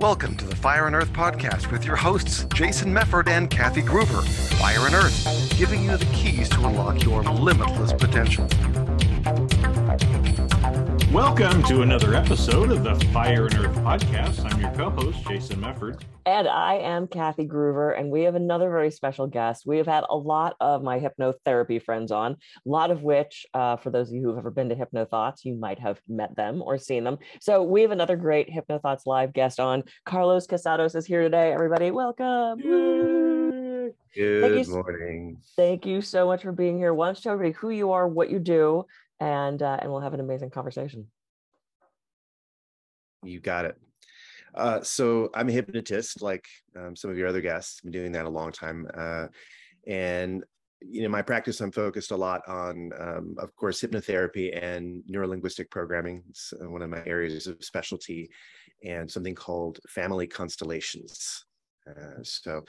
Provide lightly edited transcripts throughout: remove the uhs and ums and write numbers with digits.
Welcome to the Fire and Earth Podcast with your hosts, Jason Mefford and Kathy Gruver. Fire and Earth, giving you the keys to unlock your limitless potential. Welcome to another episode of the Fire and Earth Podcast. I'm your co-host, Jason Mefford. And I am Kathy Gruver, and we have another very special guest. We have had a lot of my hypnotherapy friends on, a lot of which, for those of you who have ever been to Hypnothoughts, you might have met them or seen them. So we have another great Hypnothoughts Live guest on. Carlos Casados is here today, everybody. Welcome. Yay. Good morning. Thank you so much for being here. Why don't you tell everybody who you are, what you do, and we'll have an amazing conversation. You got it. So I'm a hypnotist, like some of your other guests. I've been doing that a long time. And you know, my practice, I'm focused a lot on, of course, hypnotherapy and neuro-linguistic programming. It's one of my areas of specialty, and something called family constellations. So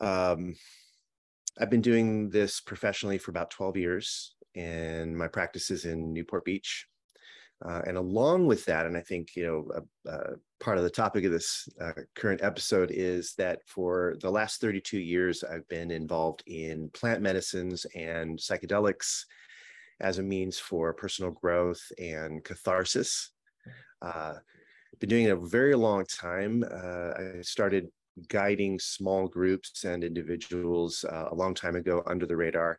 I've been doing this professionally for about 12 years. And my practice is in Newport Beach. And along with that, and I think, you know, part of the topic of this current episode is that for the last 32 years, I've been involved in plant medicines and psychedelics as a means for personal growth and catharsis. Been doing it a very long time. I started guiding small groups and individuals a long time ago under the radar.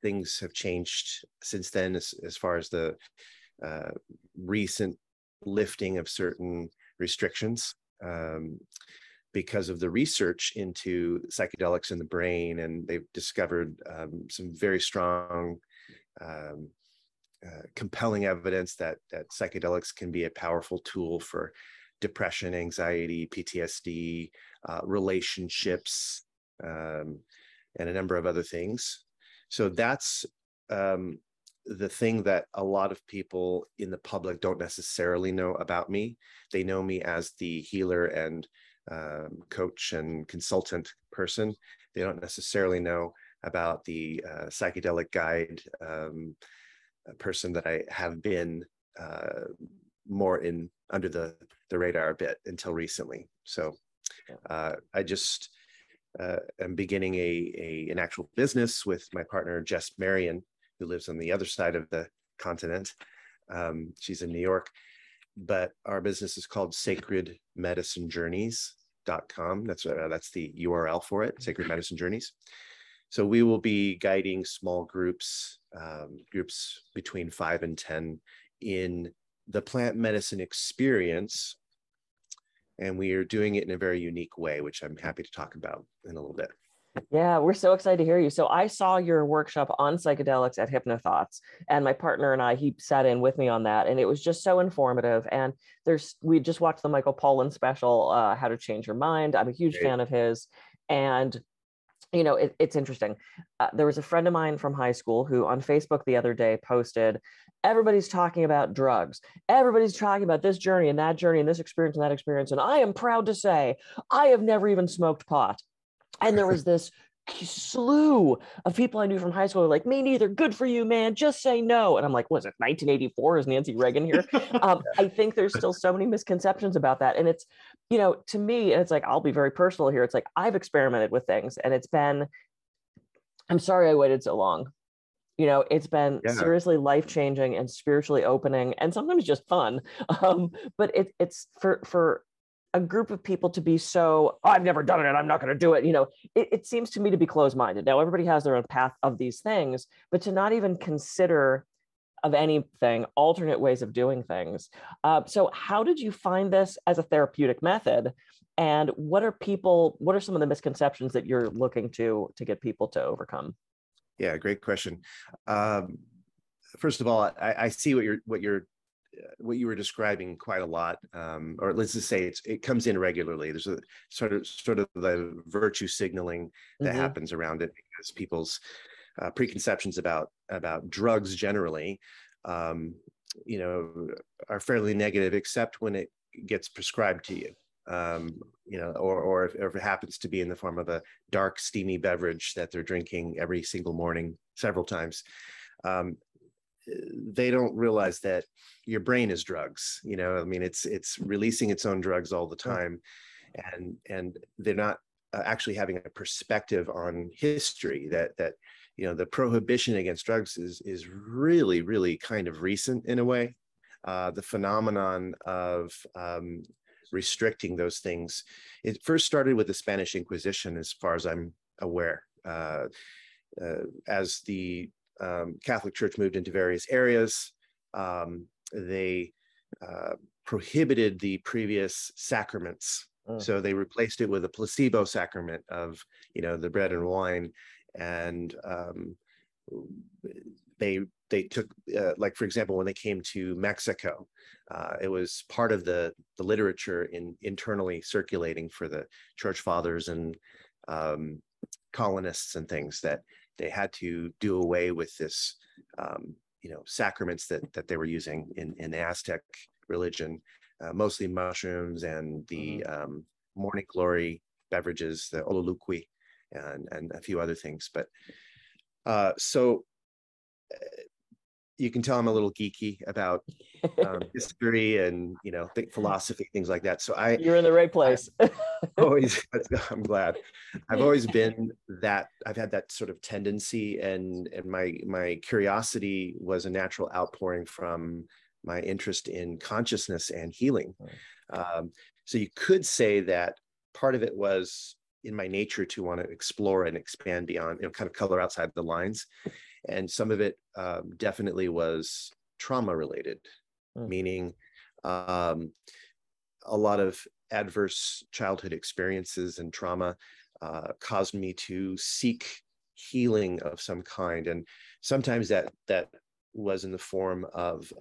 Things have changed since then as far as the recent lifting of certain restrictions because of the research into psychedelics in the brain, and they've discovered some very strong, compelling evidence that psychedelics can be a powerful tool for depression, anxiety, PTSD, relationships, and a number of other things. So that's the thing that a lot of people in the public don't necessarily know about me. They know me as the healer and coach and consultant person. They don't necessarily know about the psychedelic guide person that I have been more in under the radar a bit until recently. So I just... I'm beginning an actual business with my partner, Jess Marion, who lives on the other side of the continent. She's in New York, but our business is called Sacred Medicine Journeys.com. That's the URL for it, Sacred Medicine Journeys. So we will be guiding small groups, groups between 5 and 10 in the plant medicine experience. And we are doing it in a very unique way, which I'm happy to talk about in a little bit. Yeah, we're so excited to hear you. So I saw your workshop on psychedelics at Hypnothoughts, and my partner and I, he sat in with me on that, and it was just so informative. And we just watched the Michael Pollan special, How to Change Your Mind. I'm a huge fan of his. And you know, it's interesting. There was a friend of mine from high school who on Facebook the other day posted, everybody's talking about drugs. Everybody's talking about this journey and this experience and that experience. And I am proud to say, I have never even smoked pot. And there was this slew of people I knew from high school who were like, me neither. Good for you, man. Just say no. And I'm like, was it 1984? Is Nancy Reagan here? I think there's still so many misconceptions about that. And it's, you know, to me, and it's like, I'll be very personal here. It's like, I've experimented with things, and it's been, I'm sorry I waited so long. You know, it's been seriously life-changing and spiritually opening, and sometimes just fun. But it's for a group of people to be so, oh, I've never done it, I'm not going to do it. You know, it seems to me to be closed-minded. Now, everybody has their own path of these things, but to not even consider of anything, alternate ways of doing things. So how did you find this as a therapeutic method? And what are some of the misconceptions that you're looking to get people to overcome? Yeah, great question. First of all, I see what you were describing quite a lot, or let's just say it comes in regularly. There's a sort of the virtue signaling that happens around it because people's preconceptions about drugs generally, you know, are fairly negative, except when it gets prescribed to you, you know, or if it happens to be in the form of a dark, steamy beverage that they're drinking every single morning, several times. they don't realize that your brain is drugs. You know, I mean, it's releasing its own drugs all the time, and they're not actually having a perspective on history that you know, the prohibition against drugs is really, really kind of recent in a way. The phenomenon of restricting those things, it first started with the Spanish Inquisition, as far as I'm aware. As the Catholic Church moved into various areas, they prohibited the previous sacraments. So they replaced it with a placebo sacrament of, you know, the bread and wine. And they took, like, for example, when they came to Mexico, it was part of the literature internally circulating for the church fathers and colonists and things, that they had to do away with this, you know, sacraments that they were using in the Aztec religion, mostly mushrooms and the morning glory beverages, the ololuqui, and a few other things. But you can tell I'm a little geeky about history and, you know, philosophy, things like that. So you're in the right place. I'm glad. I've always been that. I've had that sort of tendency, and my curiosity was a natural outpouring from my interest in consciousness and healing. So you could say that part of it was in my nature to want to explore and expand beyond, you know, kind of color outside the lines. And some of it definitely was trauma related, meaning a lot of adverse childhood experiences and trauma caused me to seek healing of some kind. And sometimes that was in the form of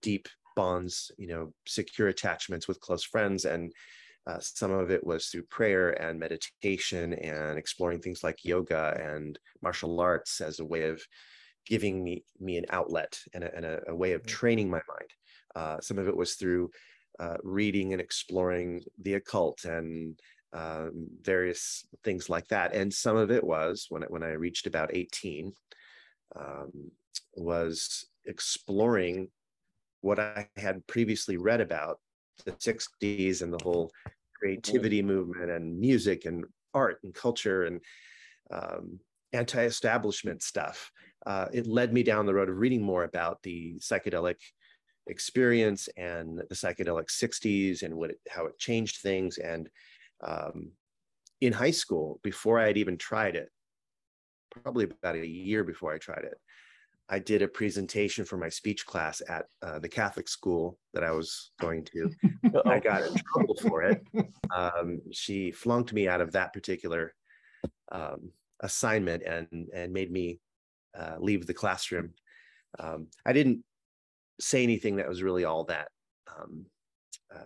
deep bonds, you know, secure attachments with close friends. And some of it was through prayer and meditation and exploring things like yoga and martial arts as a way of giving me an outlet and a way of training my mind. Some of it was through reading and exploring the occult and various things like that. And some of it was, when I reached about 18, was exploring what I had previously read about the 60s and the whole creativity movement and music and art and culture and anti-establishment stuff. It led me down the road of reading more about the psychedelic experience and the psychedelic 60s and how it changed things. And in high school, before I had even tried it, probably about a year before I tried it, I did a presentation for my speech class at the Catholic school that I was going to. I got in trouble for it. She flunked me out of that particular assignment and made me leave the classroom. I didn't say anything that was really all that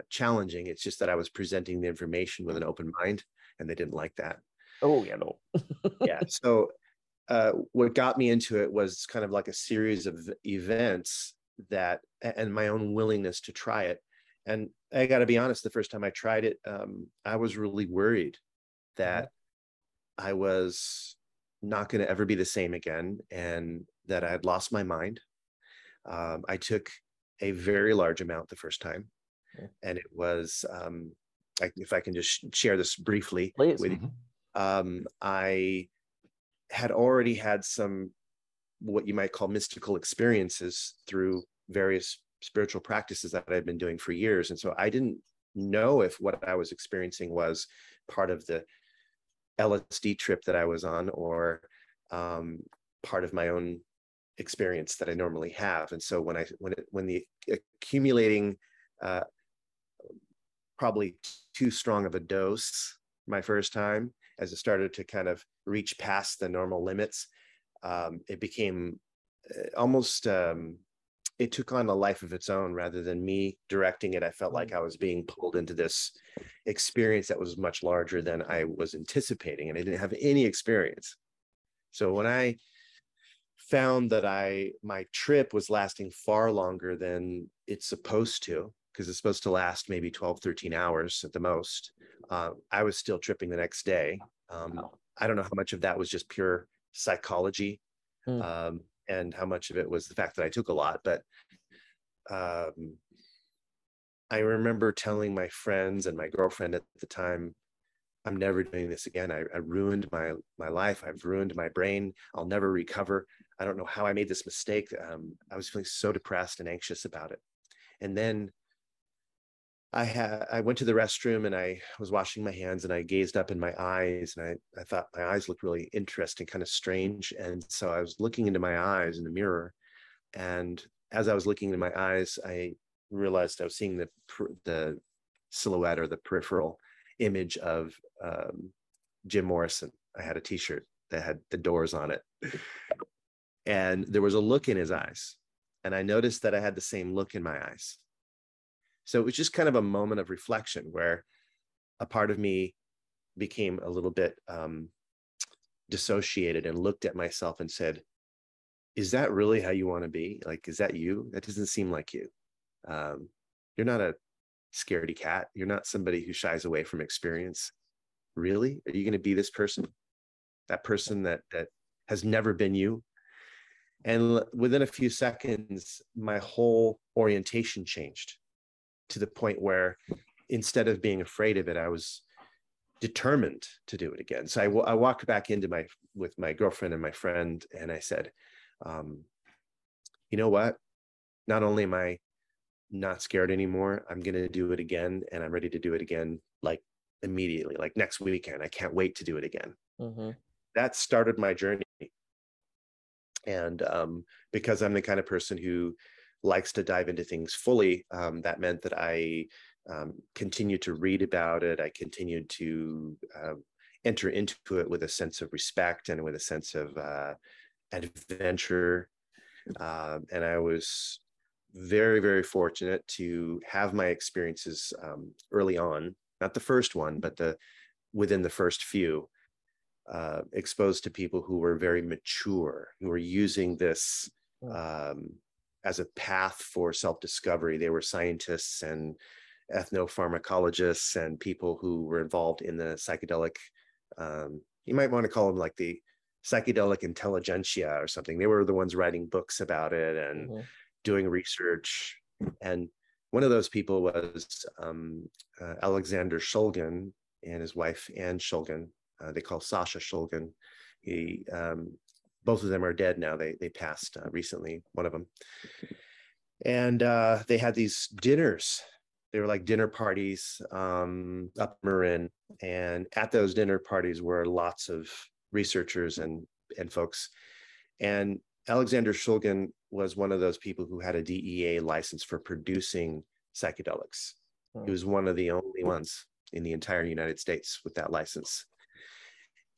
challenging. It's just that I was presenting the information with an open mind, and they didn't like that. Oh, yeah, no. Yeah, so... what got me into it was kind of like a series of events and my own willingness to try it. And I got to be honest, the first time I tried it, I was really worried that I was not going to ever be the same again and that I had lost my mind. I took a very large amount the first time, and it was, if I can just share this briefly, please, with you. I had already had some what you might call mystical experiences through various spiritual practices that I've been doing for years. And so I didn't know if what I was experiencing was part of the LSD trip that I was on or part of my own experience that I normally have. And so when the accumulating probably too strong of a dose my first time, as it started to kind of reach past the normal limits, it became almost, it took on a life of its own rather than me directing it. I felt like I was being pulled into this experience that was much larger than I was anticipating, and I didn't have any experience. So when I found that my trip was lasting far longer than it's supposed to, because it's supposed to last maybe 12, 13 hours at the most, I was still tripping the next day. I don't know how much of that was just pure psychology and how much of it was the fact that I took a lot. But I remember telling my friends and my girlfriend at the time, I'm never doing this again. I ruined my life. I've ruined my brain. I'll never recover. I don't know how I made this mistake. I was feeling so depressed and anxious about it. And then I went to the restroom and I was washing my hands and I gazed up in my eyes and I thought my eyes looked really interesting, kind of strange. And so I was looking into my eyes in the mirror. And as I was looking into my eyes, I realized I was seeing the silhouette or the peripheral image of Jim Morrison. I had a t-shirt that had The Doors on it. And there was a look in his eyes. And I noticed that I had the same look in my eyes. So it was just kind of a moment of reflection where a part of me became a little bit dissociated and looked at myself and said, is that really how you want to be? Like, is that you? That doesn't seem like you. You're not a scaredy cat. You're not somebody who shies away from experience. Really? Are you going to be this person? That person that has never been you? And within a few seconds, my whole orientation changed to the point where instead of being afraid of it, I was determined to do it again. So I walked back into with my girlfriend and my friend, and I said, you know what? Not only am I not scared anymore, I'm going to do it again. And I'm ready to do it again, like immediately, like next weekend. I can't wait to do it again. Mm-hmm. That started my journey. And because I'm the kind of person who likes to dive into things fully, that meant that I continued to read about it. I continued to enter into it with a sense of respect and with a sense of adventure. And I was very, very fortunate to have my experiences early on, not the first one, but within the first few, exposed to people who were very mature, who were using this as a path for self-discovery. They were scientists and ethnopharmacologists and people who were involved in the psychedelic, you might want to call them like the psychedelic intelligentsia or something. They were the ones writing books about it and doing research. And one of those people was Alexander Shulgin and his wife, Ann Shulgin. They call Sasha Shulgin. He, both of them are dead now. They passed recently, one of them. And they had these dinners. They were like dinner parties up Marin. And at those dinner parties were lots of researchers and folks. And Alexander Shulgin was one of those people who had a DEA license for producing psychedelics. Oh. He was one of the only ones in the entire United States with that license.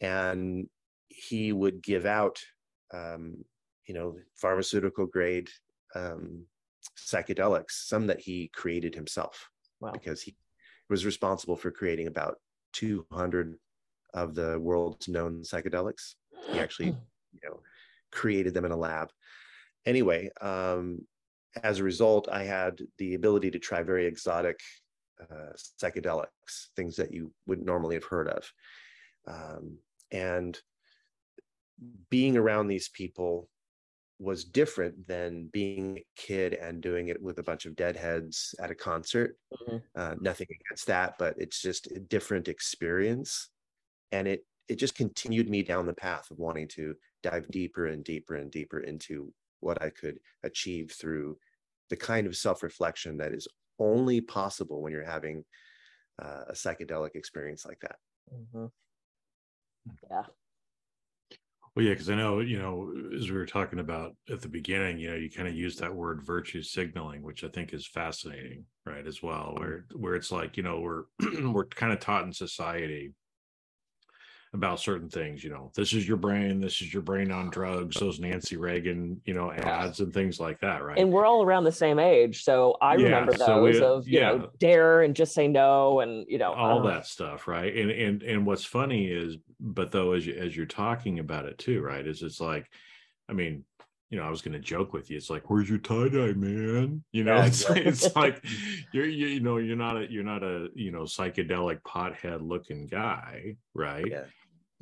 And he would give out, pharmaceutical grade psychedelics, some that he created himself. Wow. Because he was responsible for creating about 200 of the world's known psychedelics. He actually, created them in a lab. Anyway, as a result, I had the ability to try very exotic psychedelics, things that you wouldn't normally have heard of. And being around these people was different than being a kid and doing it with a bunch of deadheads at a concert. Mm-hmm. Nothing against that, but it's just a different experience. And it just continued me down the path of wanting to dive deeper and deeper and deeper into what I could achieve through the kind of self-reflection that is only possible when you're having a psychedelic experience like that. Mm-hmm. Yeah. Well, yeah, because I know, as we were talking about at the beginning, you kind of use that word virtue signaling, which I think is fascinating, right, as well, where it's like, we're kind of taught in society about certain things, this is your brain on drugs, those Nancy Reagan, ads and things like that, right? And we're all around the same age. So I remember those dare and just say no and, all that stuff, right? And what's funny is, but though, as you're talking about it too, right, is it's like, I mean, I was going to joke with you. It's like, where's your tie-dye, man? It's like, you're not a psychedelic pothead looking guy, right? Yeah.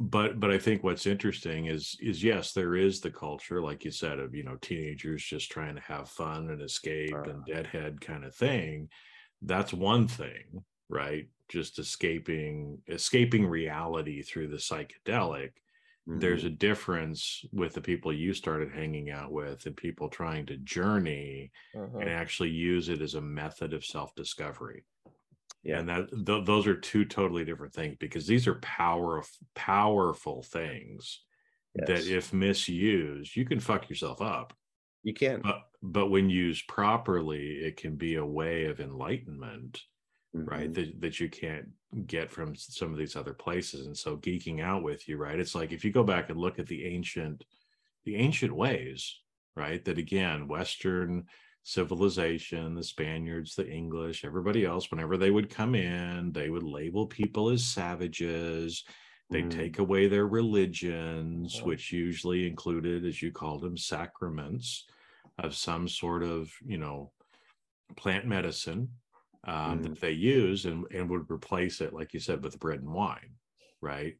But I think what's interesting is yes, there is the culture, like you said, of, you know, teenagers just trying to have fun and escape and deadhead kind of thing. That's one thing, right? Just escaping reality through the psychedelic. Mm-hmm. There's a difference with the people you started hanging out with and people trying to journey and actually use it as a method of self-discovery. Yeah. And that those are two totally different things, because these are powerful things that if misused, you can fuck yourself up. You can. But when used properly, it can be a way of enlightenment, right? That you can't get from some of these other places. And so geeking out with you, right? It's like if you go back and look at the ancient ways, right? That again, Western civilization, the Spaniards, the English, everybody else, whenever they would come in, they would label people as savages. They take away their religions, which usually included, as you called them, sacraments of some sort of, you know, plant medicine that they use, and would replace it, like you said, with bread and wine, right?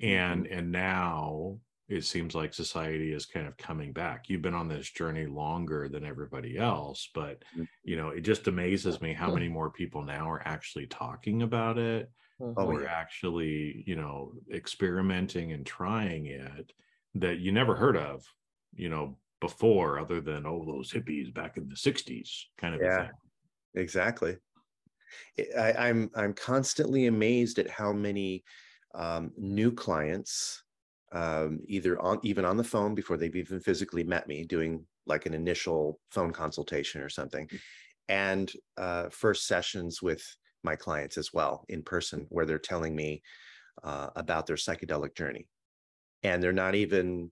And now it seems like society is kind of coming back. You've been on this journey longer than everybody else, but, you know, it just amazes me how many more people now are actually talking about it or actually, you know, experimenting and trying it that you never heard of, you know, before, other than, oh, those hippies back in the 60s kind of thing. Exactly. I'm constantly amazed at how many new clients either even on the phone before they've even physically met me, doing like an initial phone consultation or something, and first sessions with my clients as well in person, where they're telling me about their psychedelic journey, and they're not even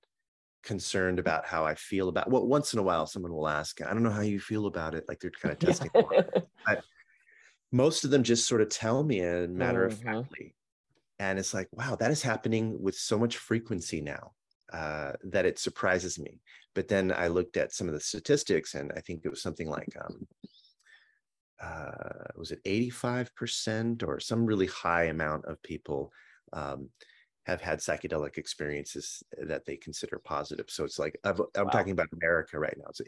concerned about how I feel about. Well, once in a while, someone will ask, "I don't know how you feel about it," like they're kind of testing. But most of them just sort of tell me in matter of factly. And it's like, wow, that is happening with so much frequency now that it surprises me. But then I looked at some of the statistics, and I think it was something like, was it 85% or some really high amount of people have had psychedelic experiences that they consider positive. So it's like, I'm talking about America right now. So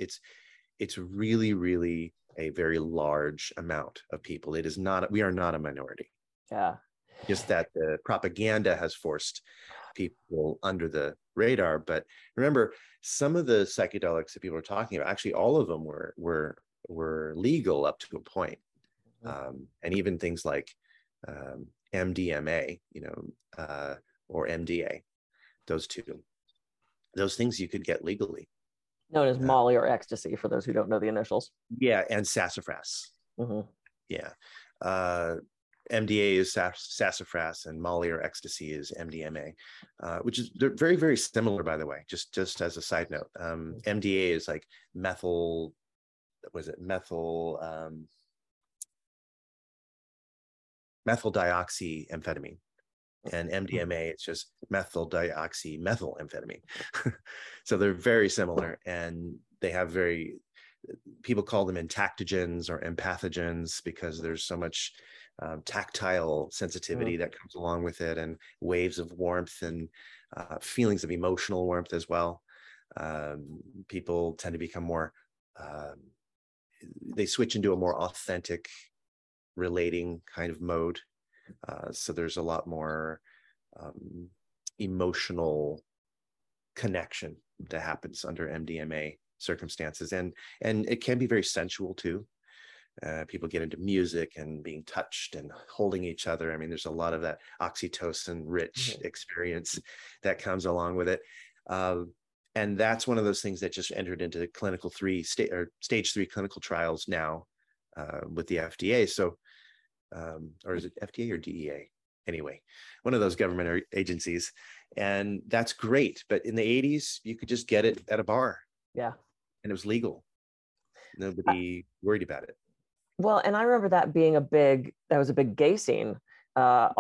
it's really, really a very large amount of people. It is not, we are not a minority. Yeah. Just that the propaganda has forced people under the radar. But remember, some of the psychedelics that people are talking about, actually all of them were legal up to a point. And even things like MDMA, you know, or MDA, those things you could get legally. Known as Molly or ecstasy, for those who don't know the initials. Yeah, and sassafras. Yeah. MDA is sassafras, and Molly or ecstasy is MDMA, which is, they're very, very similar, by the way, just as a side note. MDA is like methyl dioxyamphetamine, and MDMA, it's just methyl dioxy methyl amphetamine. So they're very similar, and they have people call them entactogens or empathogens, because there's so much tactile sensitivity that comes along with it, and waves of warmth, and feelings of emotional warmth as well. People tend to become more, they switch into a more authentic relating kind of mode. So there's a lot more emotional connection that happens under MDMA circumstances. And it can be very sensual too. People get into music and being touched and holding each other. I mean, there's a lot of that oxytocin-rich experience that comes along with it. And that's one of those things that just entered into the stage three clinical trials now with the FDA. So, or is it FDA or DEA? Anyway, one of those government agencies. And that's great. But in the 80s, you could just get it at a bar. Yeah. And it was legal. Nobody worried about it. Well, and I remember that being that was a big gay scene a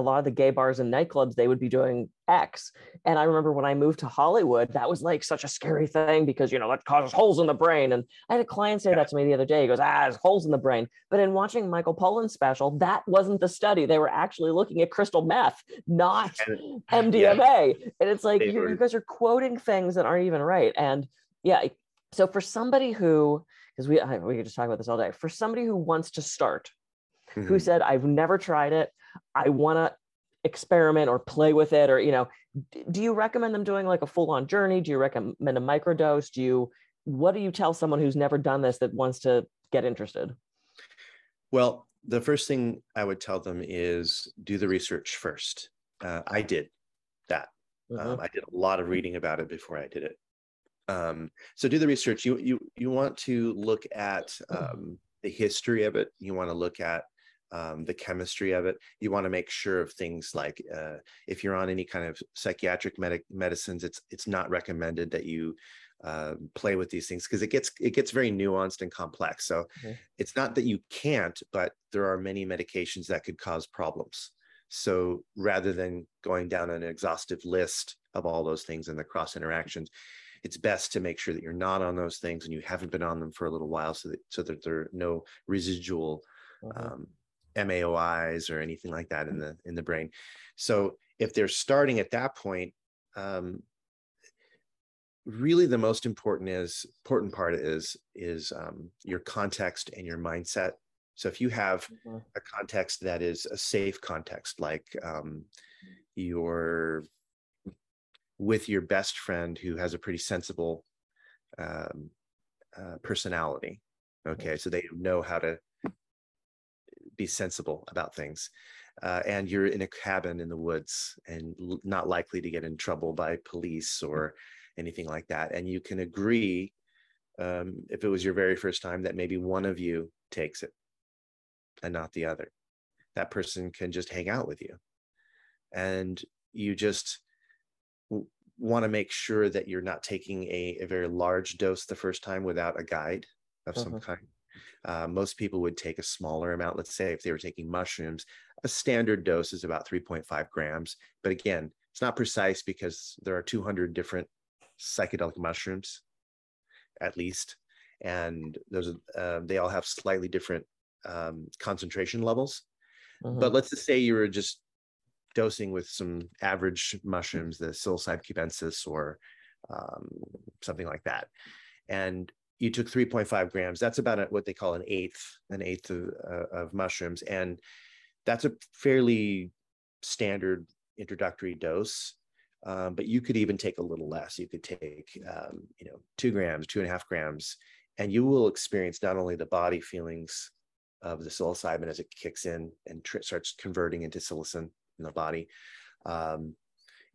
lot of the gay bars and nightclubs, they would be doing X. And I remember when I moved to Hollywood, that was like such a scary thing because, you know, that causes holes in the brain. And I had a client say that to me the other day. He goes, there's holes in the brain. But in watching Michael Pollan's special, that wasn't the study. They were actually looking at crystal meth, not MDMA. Yeah. And it's like, you guys are quoting things that aren't even right. And yeah, so for somebody who, because we could just talk about this all day, for somebody who wants to start, mm-hmm. who said, I've never tried it, I want to experiment or play with it, or, you know, do you recommend them doing like a full-on journey? Do you recommend a microdose? What do you tell someone who's never done this that wants to get interested? Well, the first thing I would tell them is do the research first. I did that. Mm-hmm. I did a lot of reading about it before I did it. So do the research. You want to look at the history of it. You want to look at the chemistry of it. You want to make sure of things like if you're on any kind of psychiatric medicines, it's not recommended that you play with these things because it gets very nuanced and complex. So it's not that you can't, but there are many medications that could cause problems. So rather than going down an exhaustive list of all those things and the cross interactions, it's best to make sure that you're not on those things and you haven't been on them for a little while so that there are no residual MAOIs or anything like that in the brain. So if they're starting at that point, really the most important part is your context and your mindset. So if you have a context that is a safe context, like you're with your best friend who has a pretty sensible personality, okay, so they know how to be sensible about things, and you're in a cabin in the woods and not likely to get in trouble by police or anything like that, and you can agree, if it was your very first time, that maybe one of you takes it and not the other. That person can just hang out with you, and you just want to make sure that you're not taking a very large dose the first time without a guide of some kind. Most people would take a smaller amount. Let's say if they were taking mushrooms, a standard dose is about 3.5 grams. But again, it's not precise because there are 200 different psychedelic mushrooms, at least. And those they all have slightly different concentration levels. But let's just say you were just dosing with some average mushrooms, the psilocybe cubensis or something like that. And you took 3.5 grams. That's about what they call an eighth of mushrooms. And that's a fairly standard introductory dose. But you could even take a little less. You could take, 2 grams, 2.5 grams, and you will experience not only the body feelings of the psilocybin as it kicks in and starts converting into psilocin in the body.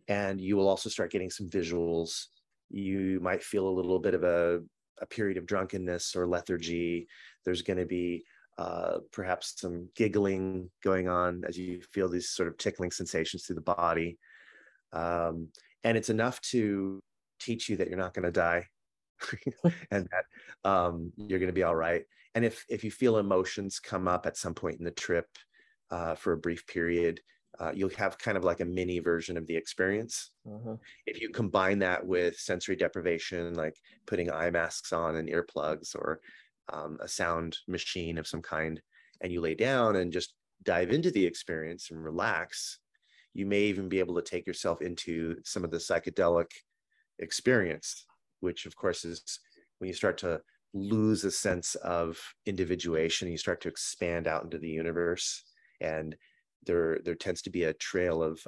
And you will also start getting some visuals. You might feel a little bit of a period of drunkenness or lethargy. There's going to be perhaps some giggling going on as you feel these sort of tickling sensations through the body. And it's enough to teach you that you're not going to die and that you're going to be all right. And if you feel emotions come up at some point in the trip for a brief period, you'll have kind of like a mini version of the experience. If you combine that with sensory deprivation, like putting eye masks on and earplugs or a sound machine of some kind, and you lay down and just dive into the experience and relax, you may even be able to take yourself into some of the psychedelic experience, which of course is when you start to lose a sense of individuation, you start to expand out into the universe, and there tends to be a trail of,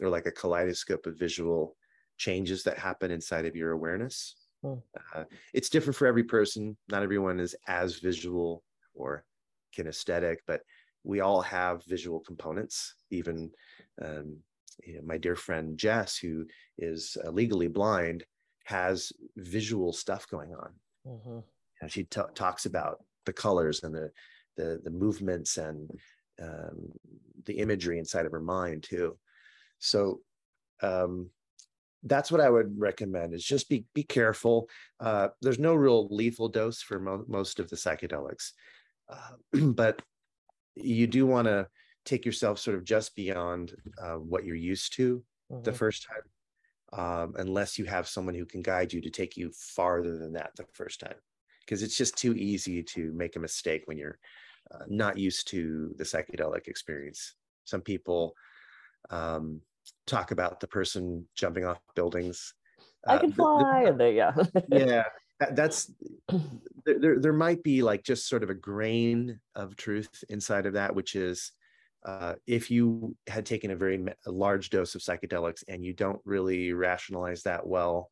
or like a kaleidoscope of visual changes that happen inside of your awareness. It's different for every person. Not everyone is as visual or kinesthetic, but we all have visual components. Even my dear friend Jess, who is legally blind, has visual stuff going on. And she talks about the colors and the movements and the imagery inside of her mind too. So that's what I would recommend, is just be careful. There's no real lethal dose for most of the psychedelics, but you do want to take yourself sort of just beyond what you're used to the first time, unless you have someone who can guide you to take you farther than that the first time, because it's just too easy to make a mistake when you're not used to the psychedelic experience. Some people talk about the person jumping off buildings. I can fly, and they, yeah. Yeah, that's, there might be like just sort of a grain of truth inside of that, which is if you had taken a large dose of psychedelics and you don't really rationalize that well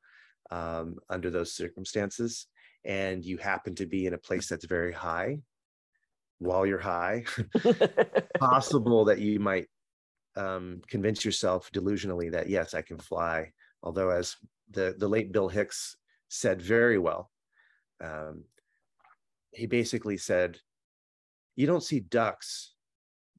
under those circumstances, and you happen to be in a place that's very high while you're high, possible that you might convince yourself delusionally that, yes, I can fly. Although, as the late Bill Hicks said very well, he basically said, you don't see ducks,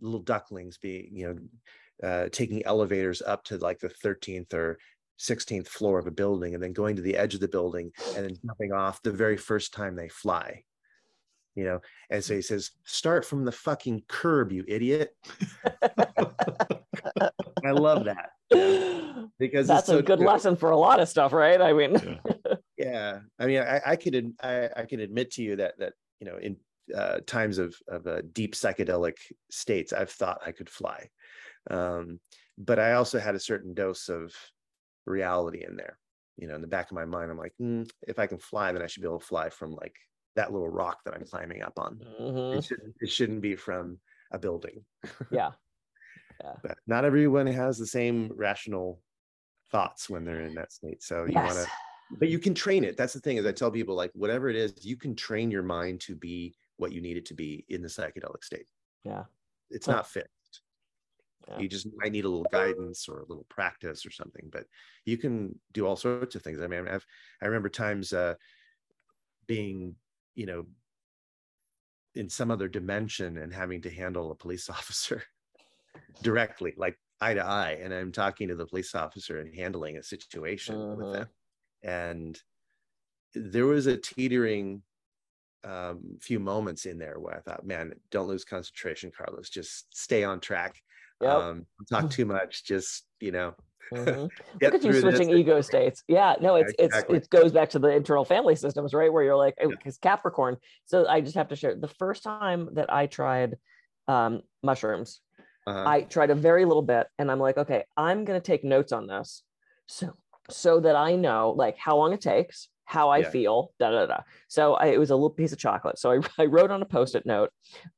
little ducklings taking elevators up to like the 13th or 16th floor of a building and then going to the edge of the building and then jumping off the very first time they fly, you know? And so he says, start from the fucking curb, you idiot. I love that. Yeah, because that's so a good lesson for a lot of stuff, right? I mean, yeah. I mean, I can admit to you that you know, in times of deep psychedelic states, I've thought I could fly, but I also had a certain dose of reality in there. You know, in the back of my mind, I'm like, if I can fly, then I should be able to fly from like that little rock that I'm climbing up on. Mm-hmm. It shouldn't be from a building. Yeah. Yeah. But not everyone has the same rational thoughts when they're in that state. So but you can train it. That's the thing, is I tell people, like, whatever it is, you can train your mind to be what you need it to be in the psychedelic state. Yeah. It's not fixed. Yeah. You just might need a little guidance or a little practice or something, but you can do all sorts of things. I mean, I remember times being, you know, in some other dimension and having to handle a police officer directly, like eye to eye, and I'm talking to the police officer and handling a situation with them, and there was a teetering few moments in there where I thought, man, don't lose concentration, Carlos, just stay on track. Yep. Don't talk too much, just, you know. Look at you switching ego states. Yeah, no, exactly. It goes back to the internal family systems, right, where you're like, because Capricorn. So I just have to share, the first time that I tried mushrooms, I tried a very little bit, and I'm like, okay, I'm going to take notes on this, so that I know like how long it takes, how I feel, da da da. So it was a little piece of chocolate. So I wrote on a Post-it note,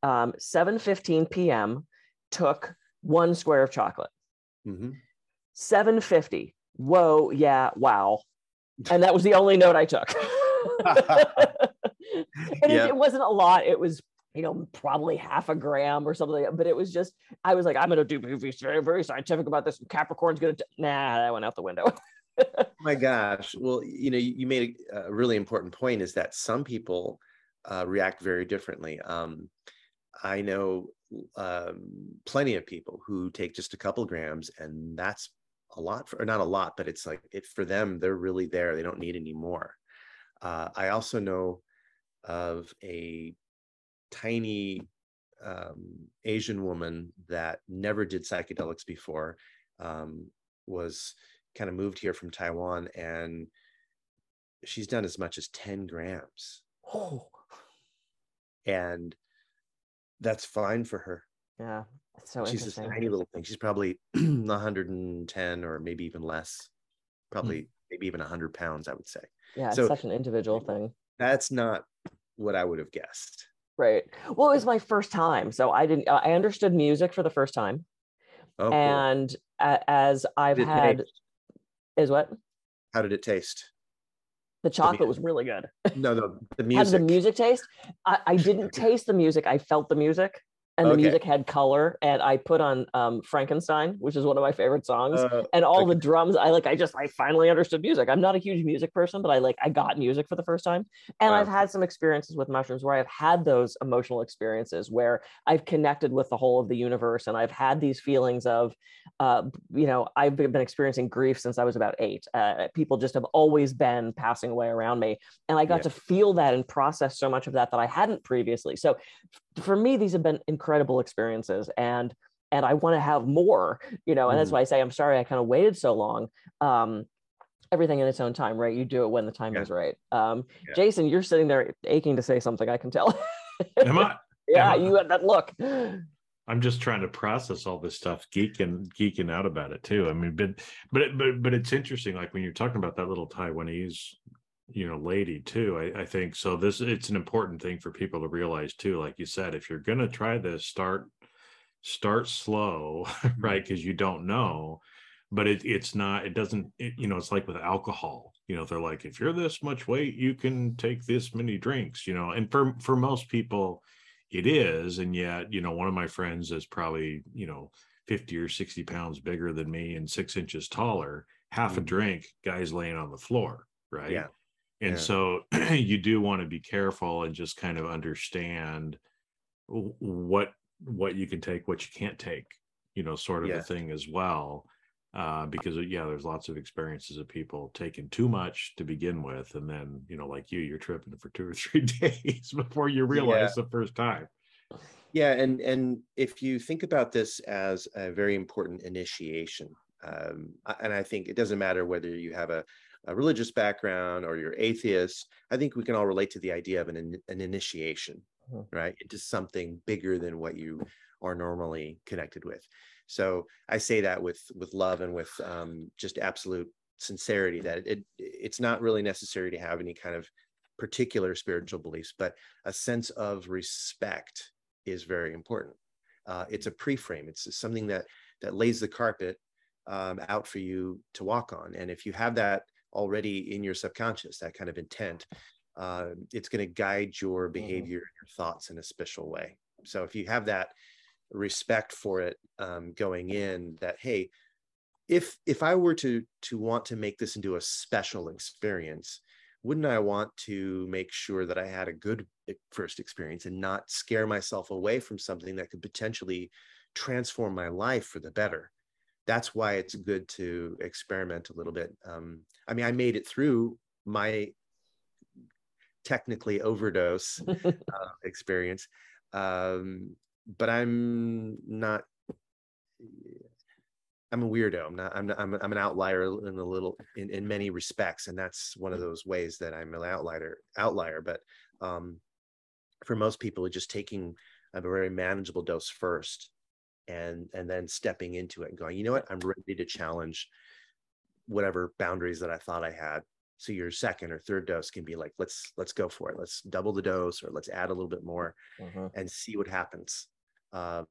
7:15 p.m. took 1 square of chocolate. 7:50. Whoa, yeah, wow, and that was the only note I took. And it wasn't a lot. It was, you know, probably half a gram or something, but it was just, I was like, I'm going to do movies very, very scientific about this. Capricorn's going to, that went out the window. Oh my gosh. Well, you know, you made a really important point, is that some people react very differently. I know plenty of people who take just a couple grams, and that's a lot for, or not a lot, but it's like it for them, they're really there. They don't need any more. I also know of a tiny Asian woman that never did psychedelics before, was kind of moved here from Taiwan, and she's done as much as 10 grams. Oh, and that's fine for her. Yeah, it's so she's interesting. She's a tiny little thing. She's probably 110 or maybe even less, probably maybe even 100 pounds, I would say. Yeah, so it's such an individual thing. That's not what I would have guessed. Right. Well, it was my first time. So I understood music for the first time. Oh, and cool. As I've had, is what? How did it taste? The chocolate was really good. No, the music. How did the music taste? I didn't taste the music. I felt the music, and the music had color. And I put on Frankenstein, which is one of my favorite songs. And all the drums, I finally understood music. I'm not a huge music person, but I got music for the first time. And I've had some experiences with mushrooms where I've had those emotional experiences where I've connected with the whole of the universe. And I've had these feelings of, you know, I've been experiencing grief since I was about 8. People just have always been passing away around me. And I got to feel that and process so much of that I hadn't previously. So for me, these have been incredible experiences. And and I want to have more, you know, and that's why I say, I'm sorry, I kind of waited so long. Everything in its own time, right? You do it when the time is right. Jason, you're sitting there aching to say something, I can tell. Am I? Yeah, you had that look. I'm just trying to process all this stuff, geeking out about it too. I mean, but it's interesting. Like when you're talking about that little Taiwanese, you know, lady too, I think so. It's an important thing for people to realize too. Like you said, if you're going to try this, start slow, right? Because you don't know. But it doesn't, you know, it's like with alcohol, you know, they're like, if you're this much weight, you can take this many drinks, you know, and for most people, it is. And yet, you know, one of my friends is probably, you know, 50 or 60 pounds bigger than me and 6 inches taller, half a drink, guy's laying on the floor. Right. Yeah. And so you do want to be careful and just kind of understand what you can take, what you can't take, you know, sort of the thing as well. Because there's lots of experiences of people taking too much to begin with, and then, you know, like you're tripping for 2 or 3 days before you realize the first time. Yeah, and if you think about this as a very important initiation, and I think it doesn't matter whether you have a religious background or you're atheist, I think we can all relate to the idea of an initiation, right, into something bigger than what you are normally connected with. So I say that with love and with just absolute sincerity that it's not really necessary to have any kind of particular spiritual beliefs, but a sense of respect is very important. It's a pre-frame. It's something that lays the carpet out for you to walk on. And if you have that already in your subconscious, that kind of intent, it's going to guide your behavior and your thoughts in a special way. So if you have that respect for it going in, that, hey, if I were to want to make this into a special experience, wouldn't I want to make sure that I had a good first experience and not scare myself away from something that could potentially transform my life for the better? That's why it's good to experiment a little bit. I mean, I made it through my technically overdose experience, but I'm a weirdo. I'm an outlier in many respects. And that's one of those ways that I'm an outlier. But for most people, it's just taking a very manageable dose first and then stepping into it and going, you know what, I'm ready to challenge whatever boundaries that I thought I had. So your second or third dose can be like, let's go for it. Let's double the dose, or let's add a little bit more and see what happens. And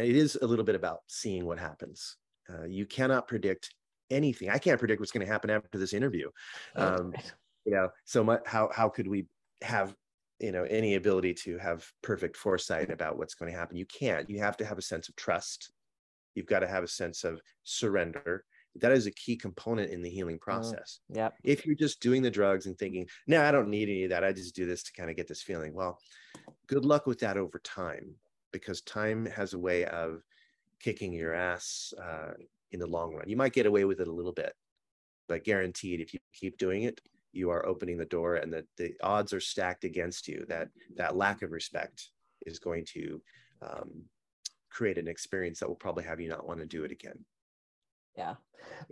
it is a little bit about seeing what happens. You cannot predict anything. I can't predict what's going to happen after this interview. You know, so much, how could we have, you know, any ability to have perfect foresight about what's going to happen? You can't. You have to have a sense of trust. You've got to have a sense of surrender. That is a key component in the healing process. If you're just doing the drugs and thinking, no, I don't need any of that, I just do this to kind of get this feeling, well, good luck with that over time, because time has a way of kicking your ass in the long run. You might get away with it a little bit, but guaranteed, if you keep doing it, you are opening the door, and the odds are stacked against you that lack of respect is going to create an experience that will probably have you not want to do it again. Yeah.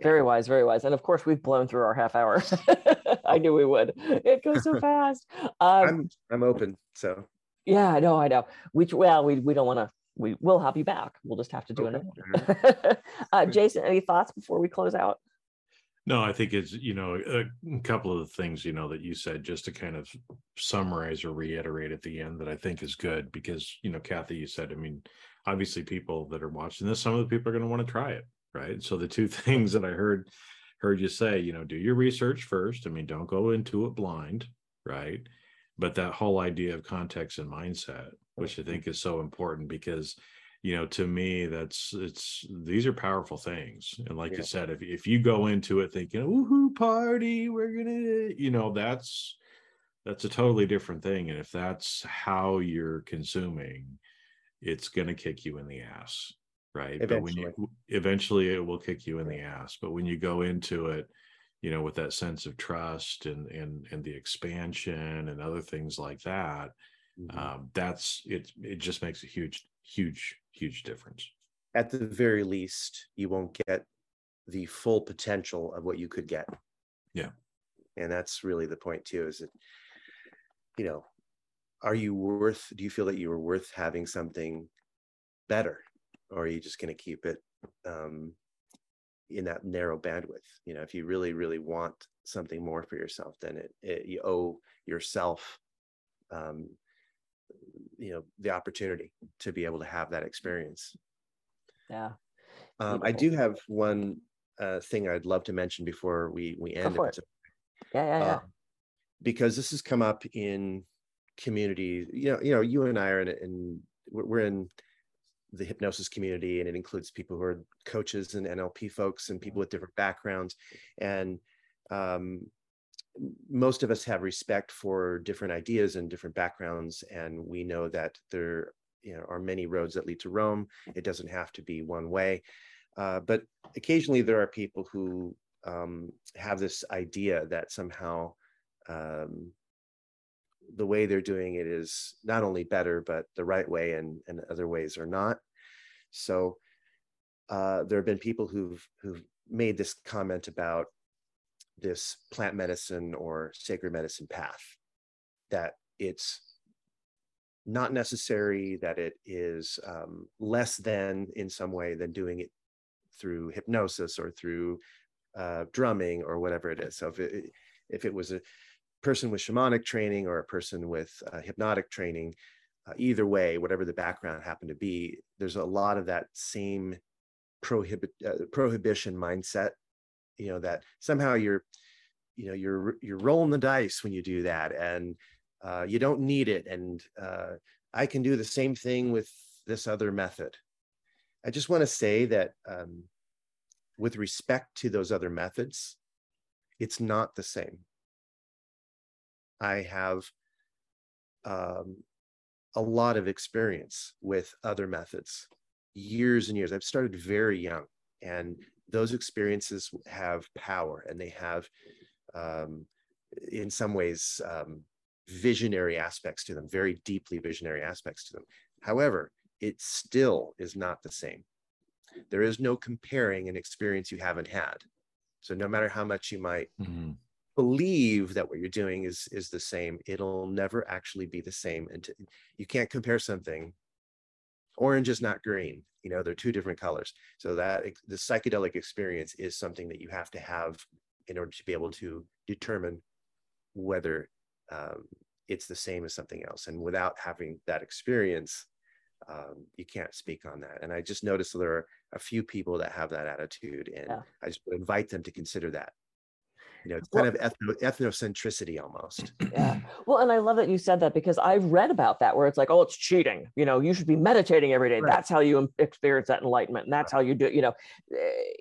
Very wise. And of course, we've blown through our half hour. I knew we would. It goes so fast. I'm open. So yeah, I know. We don't want to, we will have you back. We'll just have to do it. Jason, any thoughts before we close out? No, I think it's, you know, a couple of the things, you know, that you said, just to kind of summarize or reiterate at the end, that I think is good, because, you know, Kathy, you said, I mean, obviously people that are watching this, some of the people are going to want to try it. Right. So the two things that I heard you say, you know, do your research first. I mean, don't go into it blind. Right. But that whole idea of context and mindset, which I think is so important, because, you know, to me, these are powerful things. And like you said, if you go into it thinking, woohoo, party, we're going to, you know, that's a totally different thing. And if that's how you're consuming, it's going to kick you in the ass. Right. Eventually. But eventually it will kick you in the ass. But when you go into it, you know, with that sense of trust and the expansion and other things like that, it just makes a huge, huge, huge difference. at the very least, you won't get the full potential of what you could get. Yeah. And that's really the point too, is that, you know, are you worth, do you feel that you were worth having something better? Or are you just going to keep it in that narrow bandwidth? You know, if you really, really want something more for yourself, then you owe yourself, you know, the opportunity to be able to have that experience. Yeah. I do have one thing I'd love to mention before we end. Go for it. Yeah. Because this has come up in communities. You know, you and I are in we're in the hypnosis community, and it includes people who are coaches and NLP folks and people with different backgrounds. And most of us have respect for different ideas and different backgrounds. And we know that there are many roads that lead to Rome. It doesn't have to be one way. But occasionally there are people who have this idea that somehow the way they're doing it is not only better, but the right way, and other ways are not. So there have been people who've made this comment about this plant medicine or sacred medicine path, that it's not necessary, that it is less than in some way than doing it through hypnosis or through drumming or whatever it is. So if it was a person with shamanic training or a person with hypnotic training, either way, whatever the background happened to be, there's a lot of that same prohibition mindset, you know, that somehow you're rolling the dice when you do that, and you don't need it, and I can do the same thing with this other method. I just want to say that with respect to those other methods, it's not the same. I have a lot of experience with other methods, years and years. I've started very young, and those experiences have power, and they have, in some ways, visionary aspects to them, very deeply visionary aspects to them. However, it still is not the same. There is no comparing an experience you haven't had. So no matter how much you might believe that what you're doing is the same, it'll never actually be the same. And you can't compare something. Orange is not green. You know, they're two different colors. So that the psychedelic experience is something that you have to have in order to be able to determine whether it's the same as something else. And without having that experience, you can't speak on that. And I just noticed there are a few people that have that attitude, and I just would invite them to consider that. You know, it's kind of ethnocentricity almost. Yeah. Well, and I love that you said that, because I've read about that, where it's like, oh, it's cheating. You know, you should be meditating every day. Right. That's how you experience that enlightenment. And that's how you do it. You know,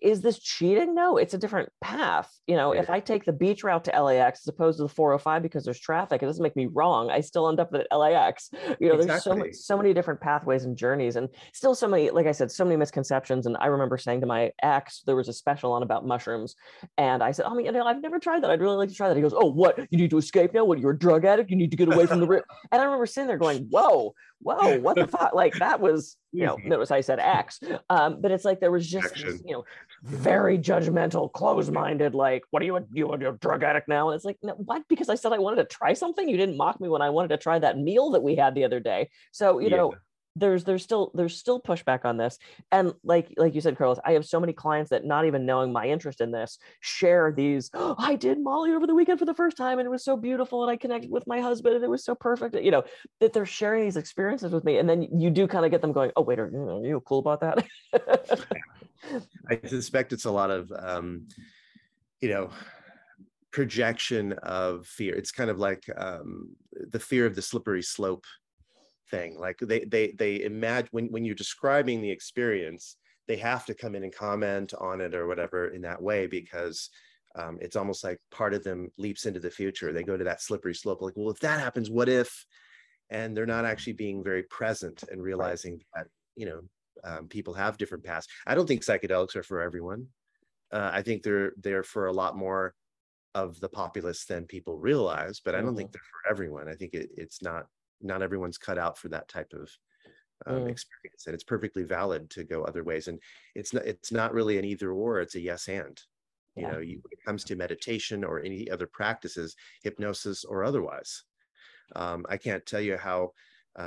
is this cheating? No, it's a different path. You know, if I take the beach route to LAX as opposed to the 405 because there's traffic, it doesn't make me wrong. I still end up at LAX. You know, there's so many different pathways and journeys, and still so many, like I said, so many misconceptions. And I remember saying to my ex, there was a special on about mushrooms. And I said, oh, you know, I've never tried that. I'd really like to try that. He goes, oh, what? You need to escape now? What, you're a drug addict? You need to get away from the rip. And I remember sitting there going, whoa, what the fuck? Like, that was, you know, notice I said axe. But it's like, there was just, this, you know, very judgmental, close-minded, like, what are you, you're a drug addict now? And it's like, no, what? Because I said I wanted to try something? You didn't mock me when I wanted to try that meal that we had the other day. So, you know, there's still pushback on this. And like you said, Carlos, I have so many clients that, not even knowing my interest in this, share these, oh, I did Molly over the weekend for the first time, and it was so beautiful, and I connected with my husband, and it was so perfect, you know, that they're sharing these experiences with me. And then you do kind of get them going, oh, wait, are you cool about that? I suspect it's a lot of, you know, projection of fear. It's kind of like the fear of the slippery slope thing. Like they imagine when you're describing the experience, they have to come in and comment on it or whatever in that way, because it's almost like part of them leaps into the future. They go to that slippery slope, like, well, if that happens, what if? And they're not actually being very present and realizing that, you know, people have different paths. I don't think psychedelics are for everyone. I think they're for a lot more of the populace than people realize, but I don't think they're for everyone. I think it's not everyone's cut out for that type of experience, and it's perfectly valid to go other ways. And it's not really an either or, it's a yes and. You know, when it comes to meditation or any other practices, hypnosis or otherwise. I can't tell you how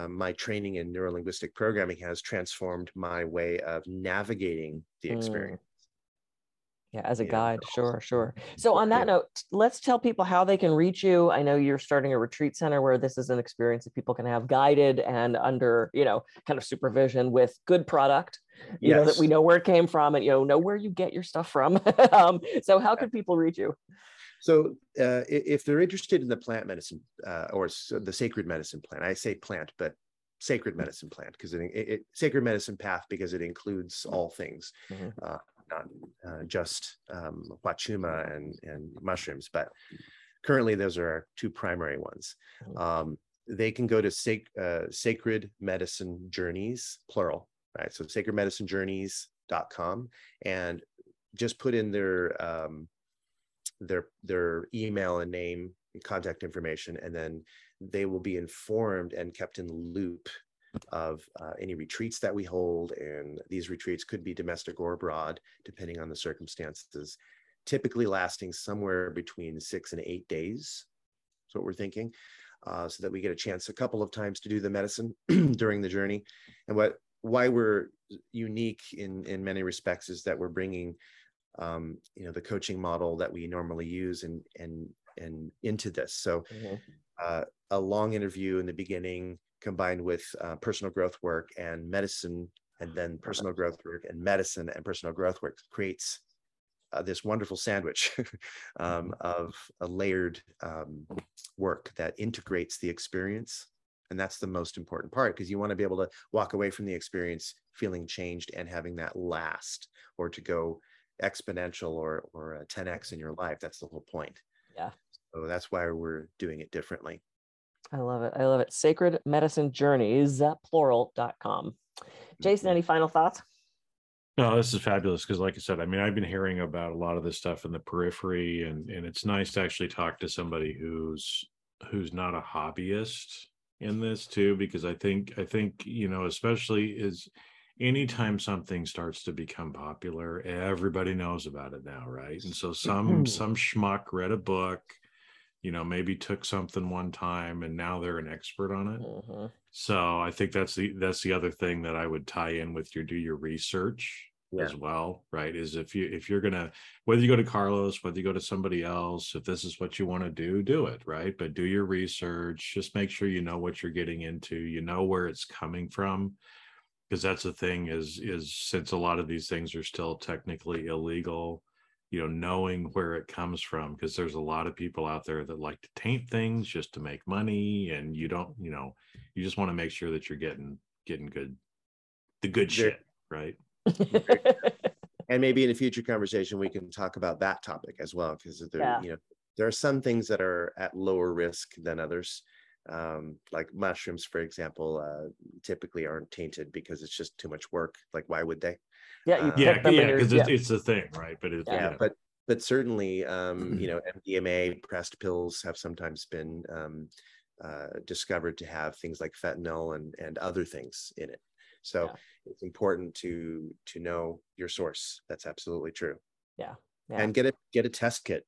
my training in neuro-linguistic programming has transformed my way of navigating the experience. Yeah, as a guide, sure. So on that note, let's tell people how they can reach you. I know you're starting a retreat center where this is an experience that people can have guided and under, you know, kind of supervision with good product. You know, that we know where it came from and, you know where you get your stuff from. So how can people reach you? So if they're interested in the plant medicine or the sacred medicine plant, I say plant, but sacred medicine plant, because it sacred medicine path, because it includes all things, not just huachuma and mushrooms, but currently those are our two primary ones. They can go to Sacred Medicine Journeys, plural. Right, so sacredmedicinejourneys.com, and just put in their email and name and contact information, and then they will be informed and kept in the loop of any retreats that we hold. And these retreats could be domestic or abroad, depending on the circumstances, typically lasting somewhere between 6 and 8 days. That's what we're thinking, so that we get a chance a couple of times to do the medicine during the journey. And why we're unique in many respects is that we're bringing, the coaching model that we normally use and into this. So a long interview in the beginning combined with personal growth work and medicine, and then personal growth work and medicine and personal growth work creates this wonderful sandwich of a layered work that integrates the experience. And that's the most important part, because you want to be able to walk away from the experience feeling changed and having that last, or to go exponential or 10x in your life. That's the whole point. Yeah. So that's why we're doing it differently. I love it. I love it. Sacred Medicine Journeys, plural.com. Jason, any final thoughts? No, this is fabulous, because like I said, I mean, I've been hearing about a lot of this stuff in the periphery, and it's nice to actually talk to somebody who's not a hobbyist in this too, because I think especially is anytime something starts to become popular, everybody knows about it now, right? And so some schmuck read a book, maybe took something one time, and now they're an expert on it. So I think that's the other thing that I would tie in with do your research as well, right? Is if you're gonna, whether you go to Carlos, whether you go to somebody else, if this is what you want to do it, right? But do your research. Just make sure you know what you're getting into, where it's coming from, because that's the thing is since a lot of these things are still technically illegal, knowing where it comes from, because there's a lot of people out there that like to taint things just to make money, and you just want to make sure that you're getting the good shit, right? And maybe in a future conversation we can talk about that topic as well, because there are some things that are at lower risk than others, like mushrooms, for example, typically aren't tainted because it's just too much work. Like, why would they? Because it's the thing, right? But but certainly MDMA pressed pills have sometimes been discovered to have things like fentanyl and other things in it. So it's important to know your source. That's absolutely true. Yeah. And get a test kit.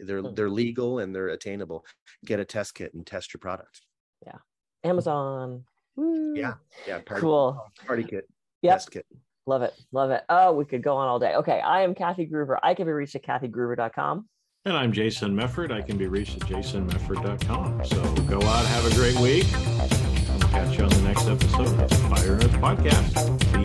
They're legal and they're attainable. Get a test kit and test your product. Yeah. Amazon. Woo. Yeah. Party kit. Yep. Test kit. Love it. Oh, we could go on all day. Okay. I am Kathy Gruver. I can be reached at kathygruver.com. And I'm Jason Mefford. I can be reached at jasonmefford.com. So go out, have a great week. Catch you on the next episode of the Fire and Earth Podcast.